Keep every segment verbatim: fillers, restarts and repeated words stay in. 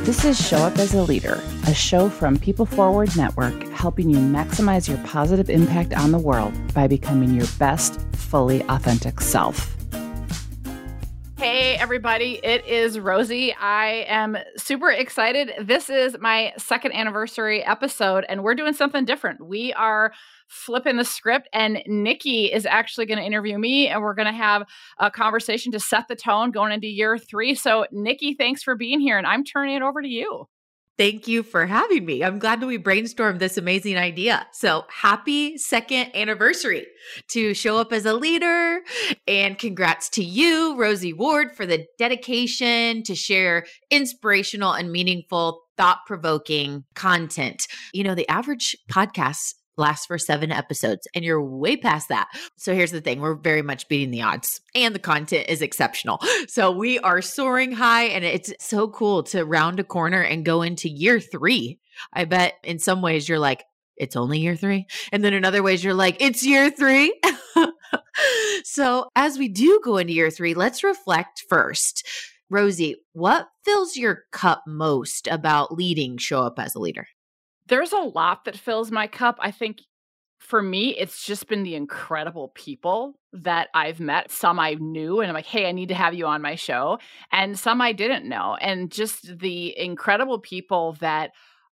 This is Show Up as a Leader, a show from People Forward Network, helping you maximize your positive impact on the world by becoming your best, fully authentic self. Hey, everybody, it is Rosie. I am super excited. This is my second anniversary episode, and we're doing something different. We are flipping the script, and Nikki is actually going to interview me, and we're going to have a conversation to set the tone going into year three. So Nikki, thanks for being here, and I'm turning it over to you. Thank you for having me. I'm glad that we brainstormed this amazing idea. So happy second anniversary to Show Up as a Leader, and congrats to you, Rosie Ward, for the dedication to share inspirational and meaningful, thought-provoking content. You know, the average podcast lasts for seven episodes, and you're way past that. So here's the thing. We're very much beating the odds, and the content is exceptional. So we are soaring high, and it's so cool to round a corner and go into year three. I bet in some ways you're like, it's only year three. And then in other ways you're like, it's year three. So as we do go into year three, let's reflect first. Rosie, what fills your cup most about leading Show Up as a Leader? There's a lot that fills my cup. I think for me, it's just been the incredible people that I've met. Some I knew, and I'm like, hey, I need to have you on my show. And some I didn't know. And just the incredible people that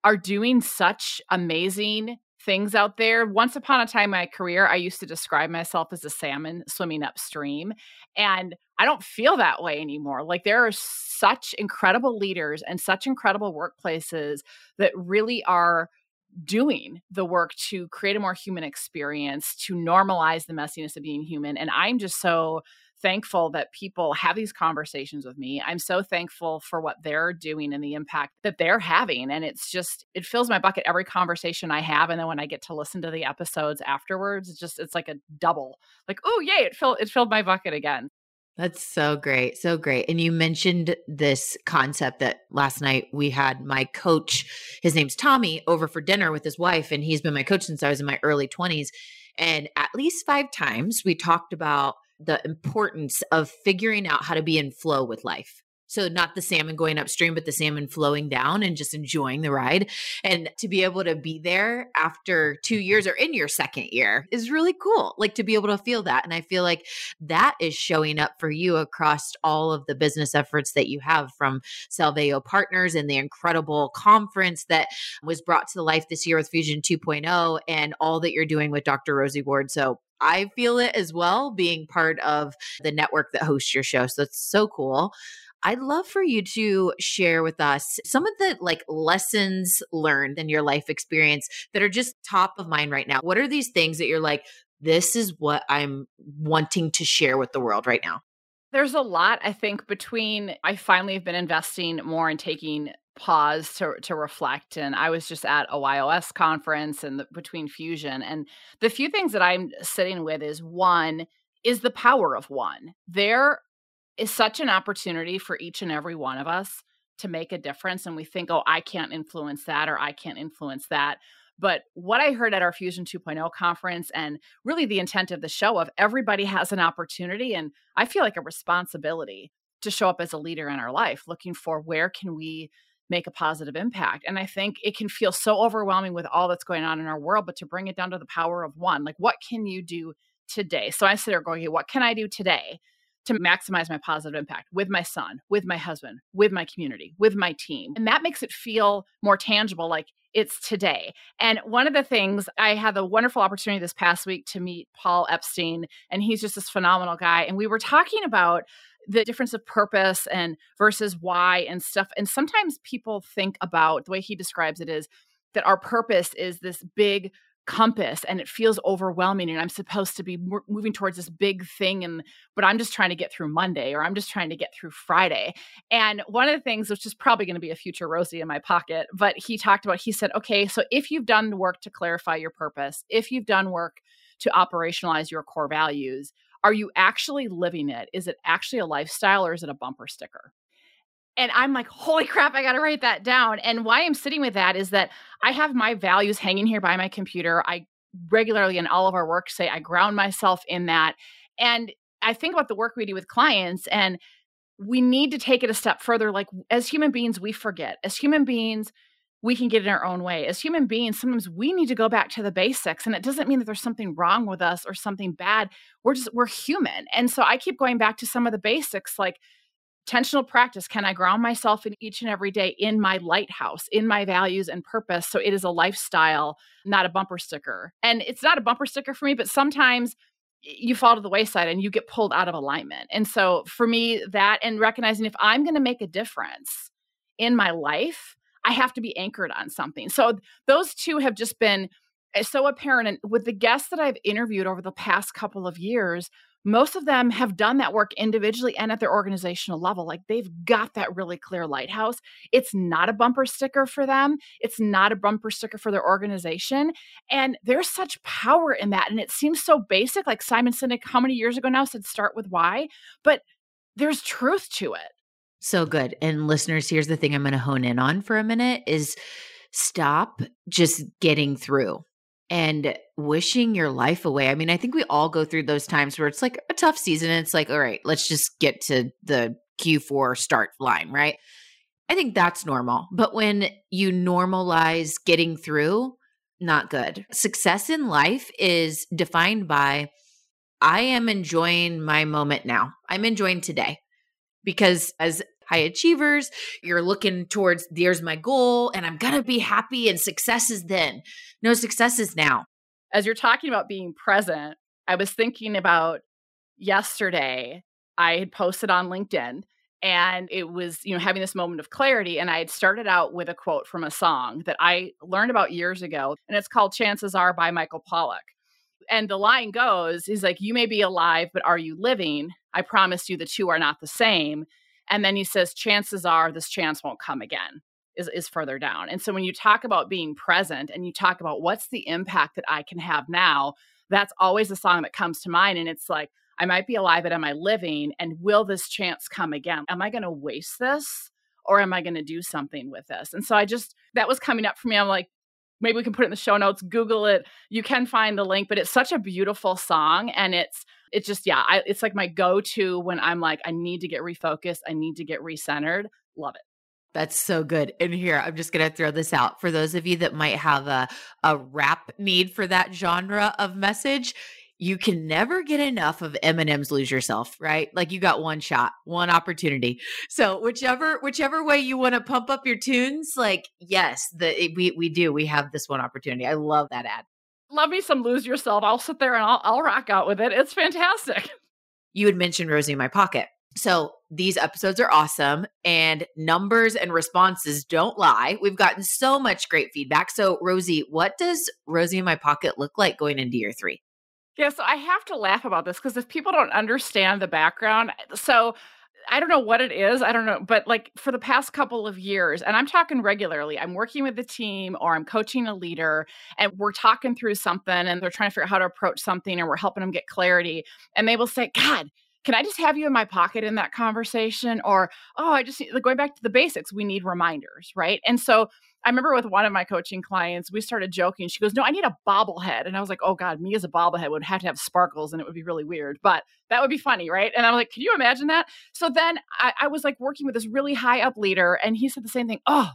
are doing such amazing things out there. Once upon a time in my career, I used to describe myself as a salmon swimming upstream. And I don't feel that way anymore. Like, there are such incredible leaders and such incredible workplaces that really are doing the work to create a more human experience, to normalize the messiness of being human. And I'm just so thankful that people have these conversations with me. I'm so thankful for what they're doing and the impact that they're having. And it's just, it fills my bucket every conversation I have. And then when I get to listen to the episodes afterwards, it's just, it's like a double, like, oh, yay, it filled, it filled my bucket again. That's so great. So great. And you mentioned this concept that last night we had my coach, his name's Tommy, over for dinner with his wife. And he's been my coach since I was in my early twenties. And at least five times we talked about the importance of figuring out how to be in flow with life. So not the salmon going upstream, but the salmon flowing down and just enjoying the ride. And to be able to be there after two years or in your second year is really cool. Like, to be able to feel that. And I feel like that is showing up for you across all of the business efforts that you have, from Salveo Partners and the incredible conference that was brought to life this year with Fusion two point oh, and all that you're doing with Doctor Rosie Ward. So I feel it as well, being part of the network that hosts your show. So it's so cool. I'd love for you to share with us some of the like lessons learned in your life experience that are just top of mind right now. What are these things that you're like, this is what I'm wanting to share with the world right now? There's a lot, I think, between I finally have been investing more in taking pause to to reflect. And I was just at a Y O S conference and the, between Fusion. And the few things that I'm sitting with is, one is the power of one. There is such an opportunity for each and every one of us to make a difference. And we think, oh, I can't influence that, or I can't influence that. But what I heard at our Fusion two point oh conference, and really the intent of the show, of everybody has an opportunity. And I feel like a responsibility to show up as a leader in our life, looking for where can we make a positive impact. And I think it can feel so overwhelming with all that's going on in our world, but to bring it down to the power of one, like, what can you do today? So I sit there going, what can I do today to maximize my positive impact with my son, with my husband, with my community, with my team? And that makes it feel more tangible, like it's today. And one of the things, I had the wonderful opportunity this past week to meet Paul Epstein, and he's just this phenomenal guy. And we were talking about the difference of purpose and versus why and stuff. And sometimes people think about, the way he describes it is that our purpose is this big compass, and it feels overwhelming, and I'm supposed to be moving towards this big thing, and but I'm just trying to get through Monday, or I'm just trying to get through Friday. And one of the things, which is probably going to be a future Rosie in my pocket, but he talked about, he said, okay, so if you've done work to clarify your purpose, if you've done work to operationalize your core values, are you actually living it? Is it actually a lifestyle, or is it a bumper sticker? And I'm like, holy crap, I got to write that down. And why I'm sitting with that is that I have my values hanging here by my computer. I regularly in all of our work say I ground myself in that. And I think about the work we do with clients, and we need to take it a step further. Like, as human beings, we forget. As human beings, we can get in our own way. As human beings, sometimes we need to go back to the basics. And it doesn't mean that there's something wrong with us or something bad. We're just, we're human. And so I keep going back to some of the basics, like intentional practice. Can I ground myself in each and every day in my lighthouse, in my values and purpose? So it is a lifestyle, not a bumper sticker. And it's not a bumper sticker for me, but sometimes you fall to the wayside and you get pulled out of alignment. And so for me, that, and recognizing if I'm going to make a difference in my life, I have to be anchored on something. So those two have just been so apparent. And with the guests that I've interviewed over the past couple of years, most of them have done that work individually and at their organizational level. Like, they've got that really clear lighthouse. It's not a bumper sticker for them. It's not a bumper sticker for their organization. And there's such power in that. And it seems so basic. Like Simon Sinek, how many years ago now, said start with why, but there's truth to it. So good. And listeners, here's the thing I'm going to hone in on for a minute is stop just getting through and wishing your life away. I mean, I think we all go through those times where it's like a tough season and it's like, all right, let's just get to the Q four start line, right? I think that's normal. But when you normalize getting through, not good. Success in life is defined by, I am enjoying my moment now. I'm enjoying today. Because as high achievers, you're looking towards, there's my goal and I'm going to be happy and success is then. No, success is now. As you're talking about being present, I was thinking about yesterday, I had posted on LinkedIn and it was, you know, having this moment of clarity. And I had started out with a quote from a song that I learned about years ago. And it's called Chances Are by Michael Pollack. And the line goes, he's like, you may be alive, but are you living? I promise you the two are not the same. And then he says, chances are this chance won't come again, is, is further down. And so when you talk about being present and you talk about what's the impact that I can have now, that's always a song that comes to mind. And it's like, I might be alive, but am I living? And will this chance come again? Am I going to waste this or am I going to do something with this? And so I just, that was coming up for me. I'm like, maybe we can put it in the show notes, Google it. You can find the link, but it's such a beautiful song. And it's, it's just, yeah, I, it's like my go-to when I'm like, I need to get refocused. I need to get recentered. Love it. That's so good. And here, I'm just going to throw this out. For those of you that might have a, a rap need for that genre of message, you can never get enough of Eminem's Lose Yourself, right? Like, you got one shot, one opportunity. So whichever whichever way you want to pump up your tunes, like, yes, the we we do. We have this one opportunity. I love that ad. Love me some Lose Yourself. I'll sit there and I'll, I'll rock out with it. It's fantastic. You had mentioned Rosie in My Pocket. So these episodes are awesome and numbers and responses don't lie. We've gotten so much great feedback. So Rosie, what does Rosie in My Pocket look like going into year three? Yeah, so I have to laugh about this because if people don't understand the background, so I don't know what it is. I don't know. But like for the past couple of years, and I'm talking regularly, I'm working with the team or I'm coaching a leader and we're talking through something and they're trying to figure out how to approach something and we're helping them get clarity. And they will say, God, can I just have you in my pocket in that conversation? Or, oh, I just need, like, going back to the basics, we need reminders, right? And so I remember with one of my coaching clients, we started joking. She goes, no, I need a bobblehead. And I was like, oh God, me as a bobblehead would have to have sparkles and it would be really weird, but that would be funny, right? And I'm like, can you imagine that? So then I, I was like working with this really high up leader and he said the same thing. Oh,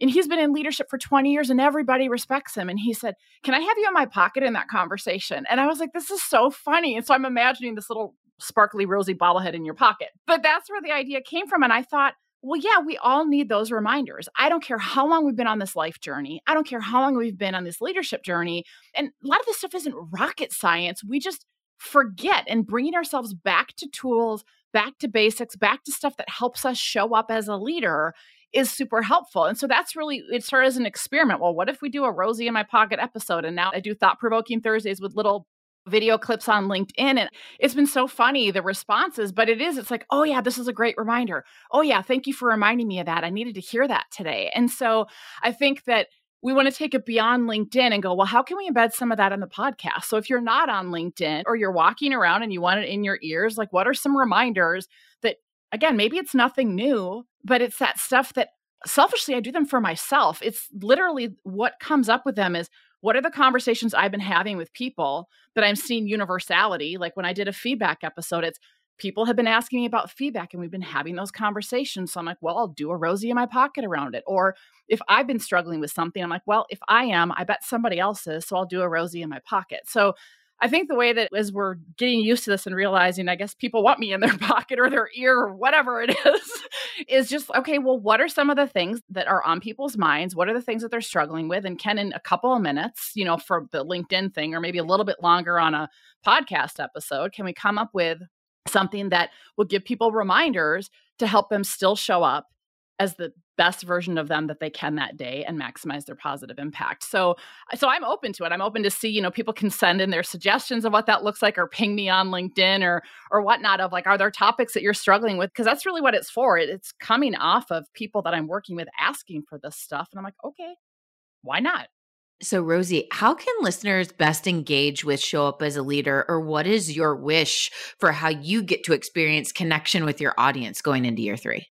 and he's been in leadership for twenty years and everybody respects him. And he said, can I have you in my pocket in that conversation? And I was like, this is so funny. And so I'm imagining this little sparkly, rosy bobblehead in your pocket. But that's where the idea came from. And I thought, well, yeah, we all need those reminders. I don't care how long we've been on this life journey. I don't care how long we've been on this leadership journey. And a lot of this stuff isn't rocket science. We just forget, and bringing ourselves back to tools, back to basics, back to stuff that helps us show up as a leader is super helpful. And so that's really, it started as an experiment. Well, what if we do a Rosie in My Pocket episode? And now I do thought-provoking Thursdays with little video clips on LinkedIn. And it's been so funny, the responses, but it is, it's like, oh yeah, this is a great reminder. Oh yeah, thank you for reminding me of that. I needed to hear that today. And so I think that we want to take it beyond LinkedIn and go, well, how can we embed some of that in the podcast? So if you're not on LinkedIn or you're walking around and you want it in your ears, like, what are some reminders that, again, maybe it's nothing new, but it's that stuff that selfishly I do them for myself. It's literally what comes up with them is, what are the conversations I've been having with people that I'm seeing universality? Like when I did a feedback episode, it's people have been asking me about feedback and we've been having those conversations. So I'm like, well, I'll do a Rosie in My Pocket around it. Or if I've been struggling with something, I'm like, well, if I am, I bet somebody else is. So I'll do a Rosie in My Pocket. So I think the way that as we're getting used to this and realizing, I guess people want me in their pocket or their ear or whatever it is, is just, okay, well, what are some of the things that are on people's minds? What are the things that they're struggling with? And can in a couple of minutes, you know, for the LinkedIn thing, or maybe a little bit longer on a podcast episode, can we come up with something that will give people reminders to help them still show up as the best version of them that they can that day and maximize their positive impact. So, so I'm open to it. I'm open to see, you know, people can send in their suggestions of what that looks like or ping me on LinkedIn or, or whatnot of like, are there topics that you're struggling with? Cause that's really what it's for. It, it's coming off of people that I'm working with asking for this stuff. And I'm like, okay, why not? So Rosie, how can listeners best engage with Show Up as a Leader, or what is your wish for how you get to experience connection with your audience going into year three?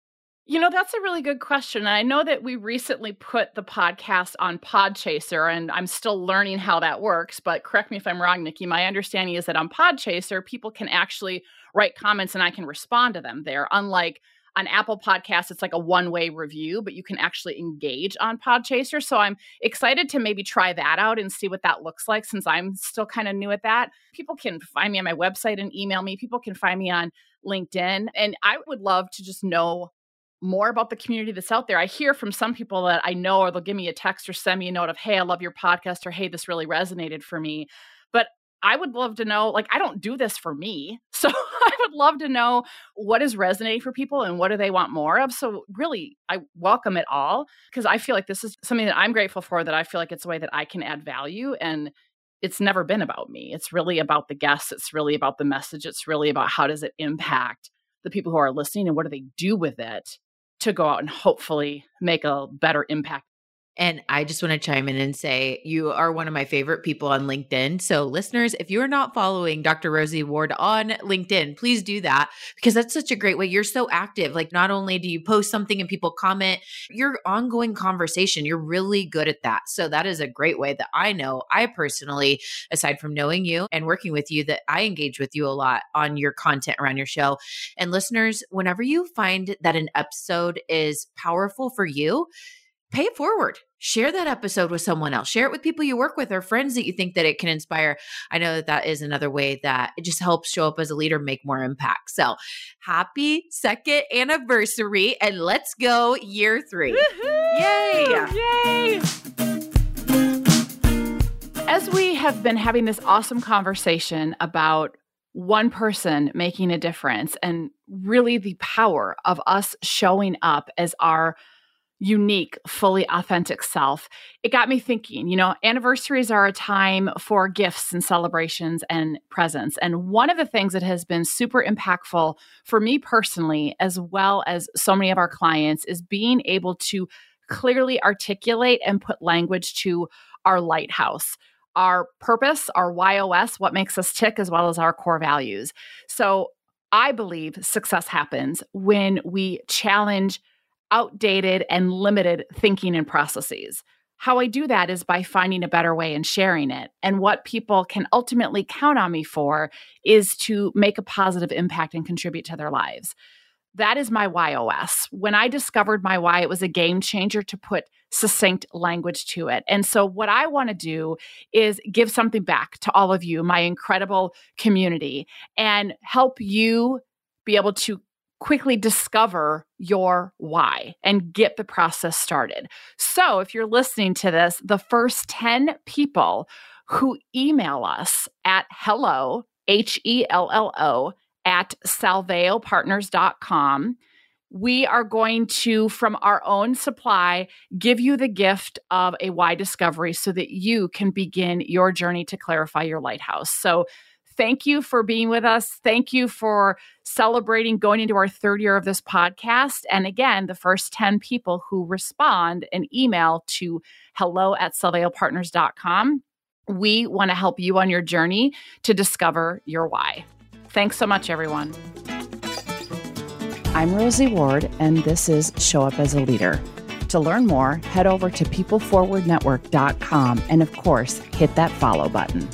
You know, that's a really good question. I know that we recently put the podcast on Podchaser, and I'm still learning how that works, but correct me if I'm wrong, Nikki. My understanding is that on Podchaser, people can actually write comments and I can respond to them there. Unlike on Apple Podcasts, it's like a one-way review, but you can actually engage on Podchaser. So I'm excited to maybe try that out and see what that looks like since I'm still kind of new at that. People can find me on my website and email me. People can find me on LinkedIn. And I would love to just know more about the community that's out there. I hear from some people that I know, or they'll give me a text or send me a note of, hey, I love your podcast, or hey, this really resonated for me. But I would love to know, like, I don't do this for me. So I would love to know what is resonating for people and what do they want more of. So really, I welcome it all because I feel like this is something that I'm grateful for, that I feel like it's a way that I can add value. And it's never been about me. It's really about the guests. It's really about the message. It's really about how does it impact the people who are listening and what do they do with it to go out and hopefully make a better impact. And I just want to chime in and say, you are one of my favorite people on LinkedIn. So listeners, if you're not following Doctor Rosie Ward on LinkedIn, please do that because that's such a great way. You're so active. Like not only do you post something and people comment, your ongoing conversation, you're really good at that. So that is a great way that I know I personally, aside from knowing you and working with you, that I engage with you a lot on your content around your show. And listeners, whenever you find that an episode is powerful for you, pay it forward. Share that episode with someone else. Share it with people you work with or friends that you think that it can inspire. I know that that is another way that it just helps Show Up as a Leader, make more impact. So happy second anniversary and let's go year three. Woo-hoo! Yay. Yay. As we have been having this awesome conversation about one person making a difference and really the power of us showing up as our unique, fully authentic self, it got me thinking, you know, anniversaries are a time for gifts and celebrations and presents. And one of the things that has been super impactful for me personally, as well as so many of our clients, is being able to clearly articulate and put language to our lighthouse, our purpose, our Y O S, what makes us tick, as well as our core values. So I believe success happens when we challenge outdated and limited thinking and processes. How I do that is by finding a better way and sharing it. And what people can ultimately count on me for is to make a positive impact and contribute to their lives. That is my Y O S. When I discovered my why, it was a game changer to put succinct language to it. And so what I want to do is give something back to all of you, my incredible community, and help you be able to quickly discover your why and get the process started. So if you're listening to this, the first ten people who email us at hello, H E L L O, at salveo partners dot com, we are going to, from our own supply, give you the gift of a why discovery so that you can begin your journey to clarify your lighthouse. So thank you for being with us. Thank you for celebrating going into our third year of this podcast. And again, the first ten people who respond and email to hello at salveo partners dot com, we want to help you on your journey to discover your why. Thanks so much, everyone. I'm Rosie Ward, and this is Show Up as a Leader. To learn more, head over to people forward network dot com and, of course, hit that follow button.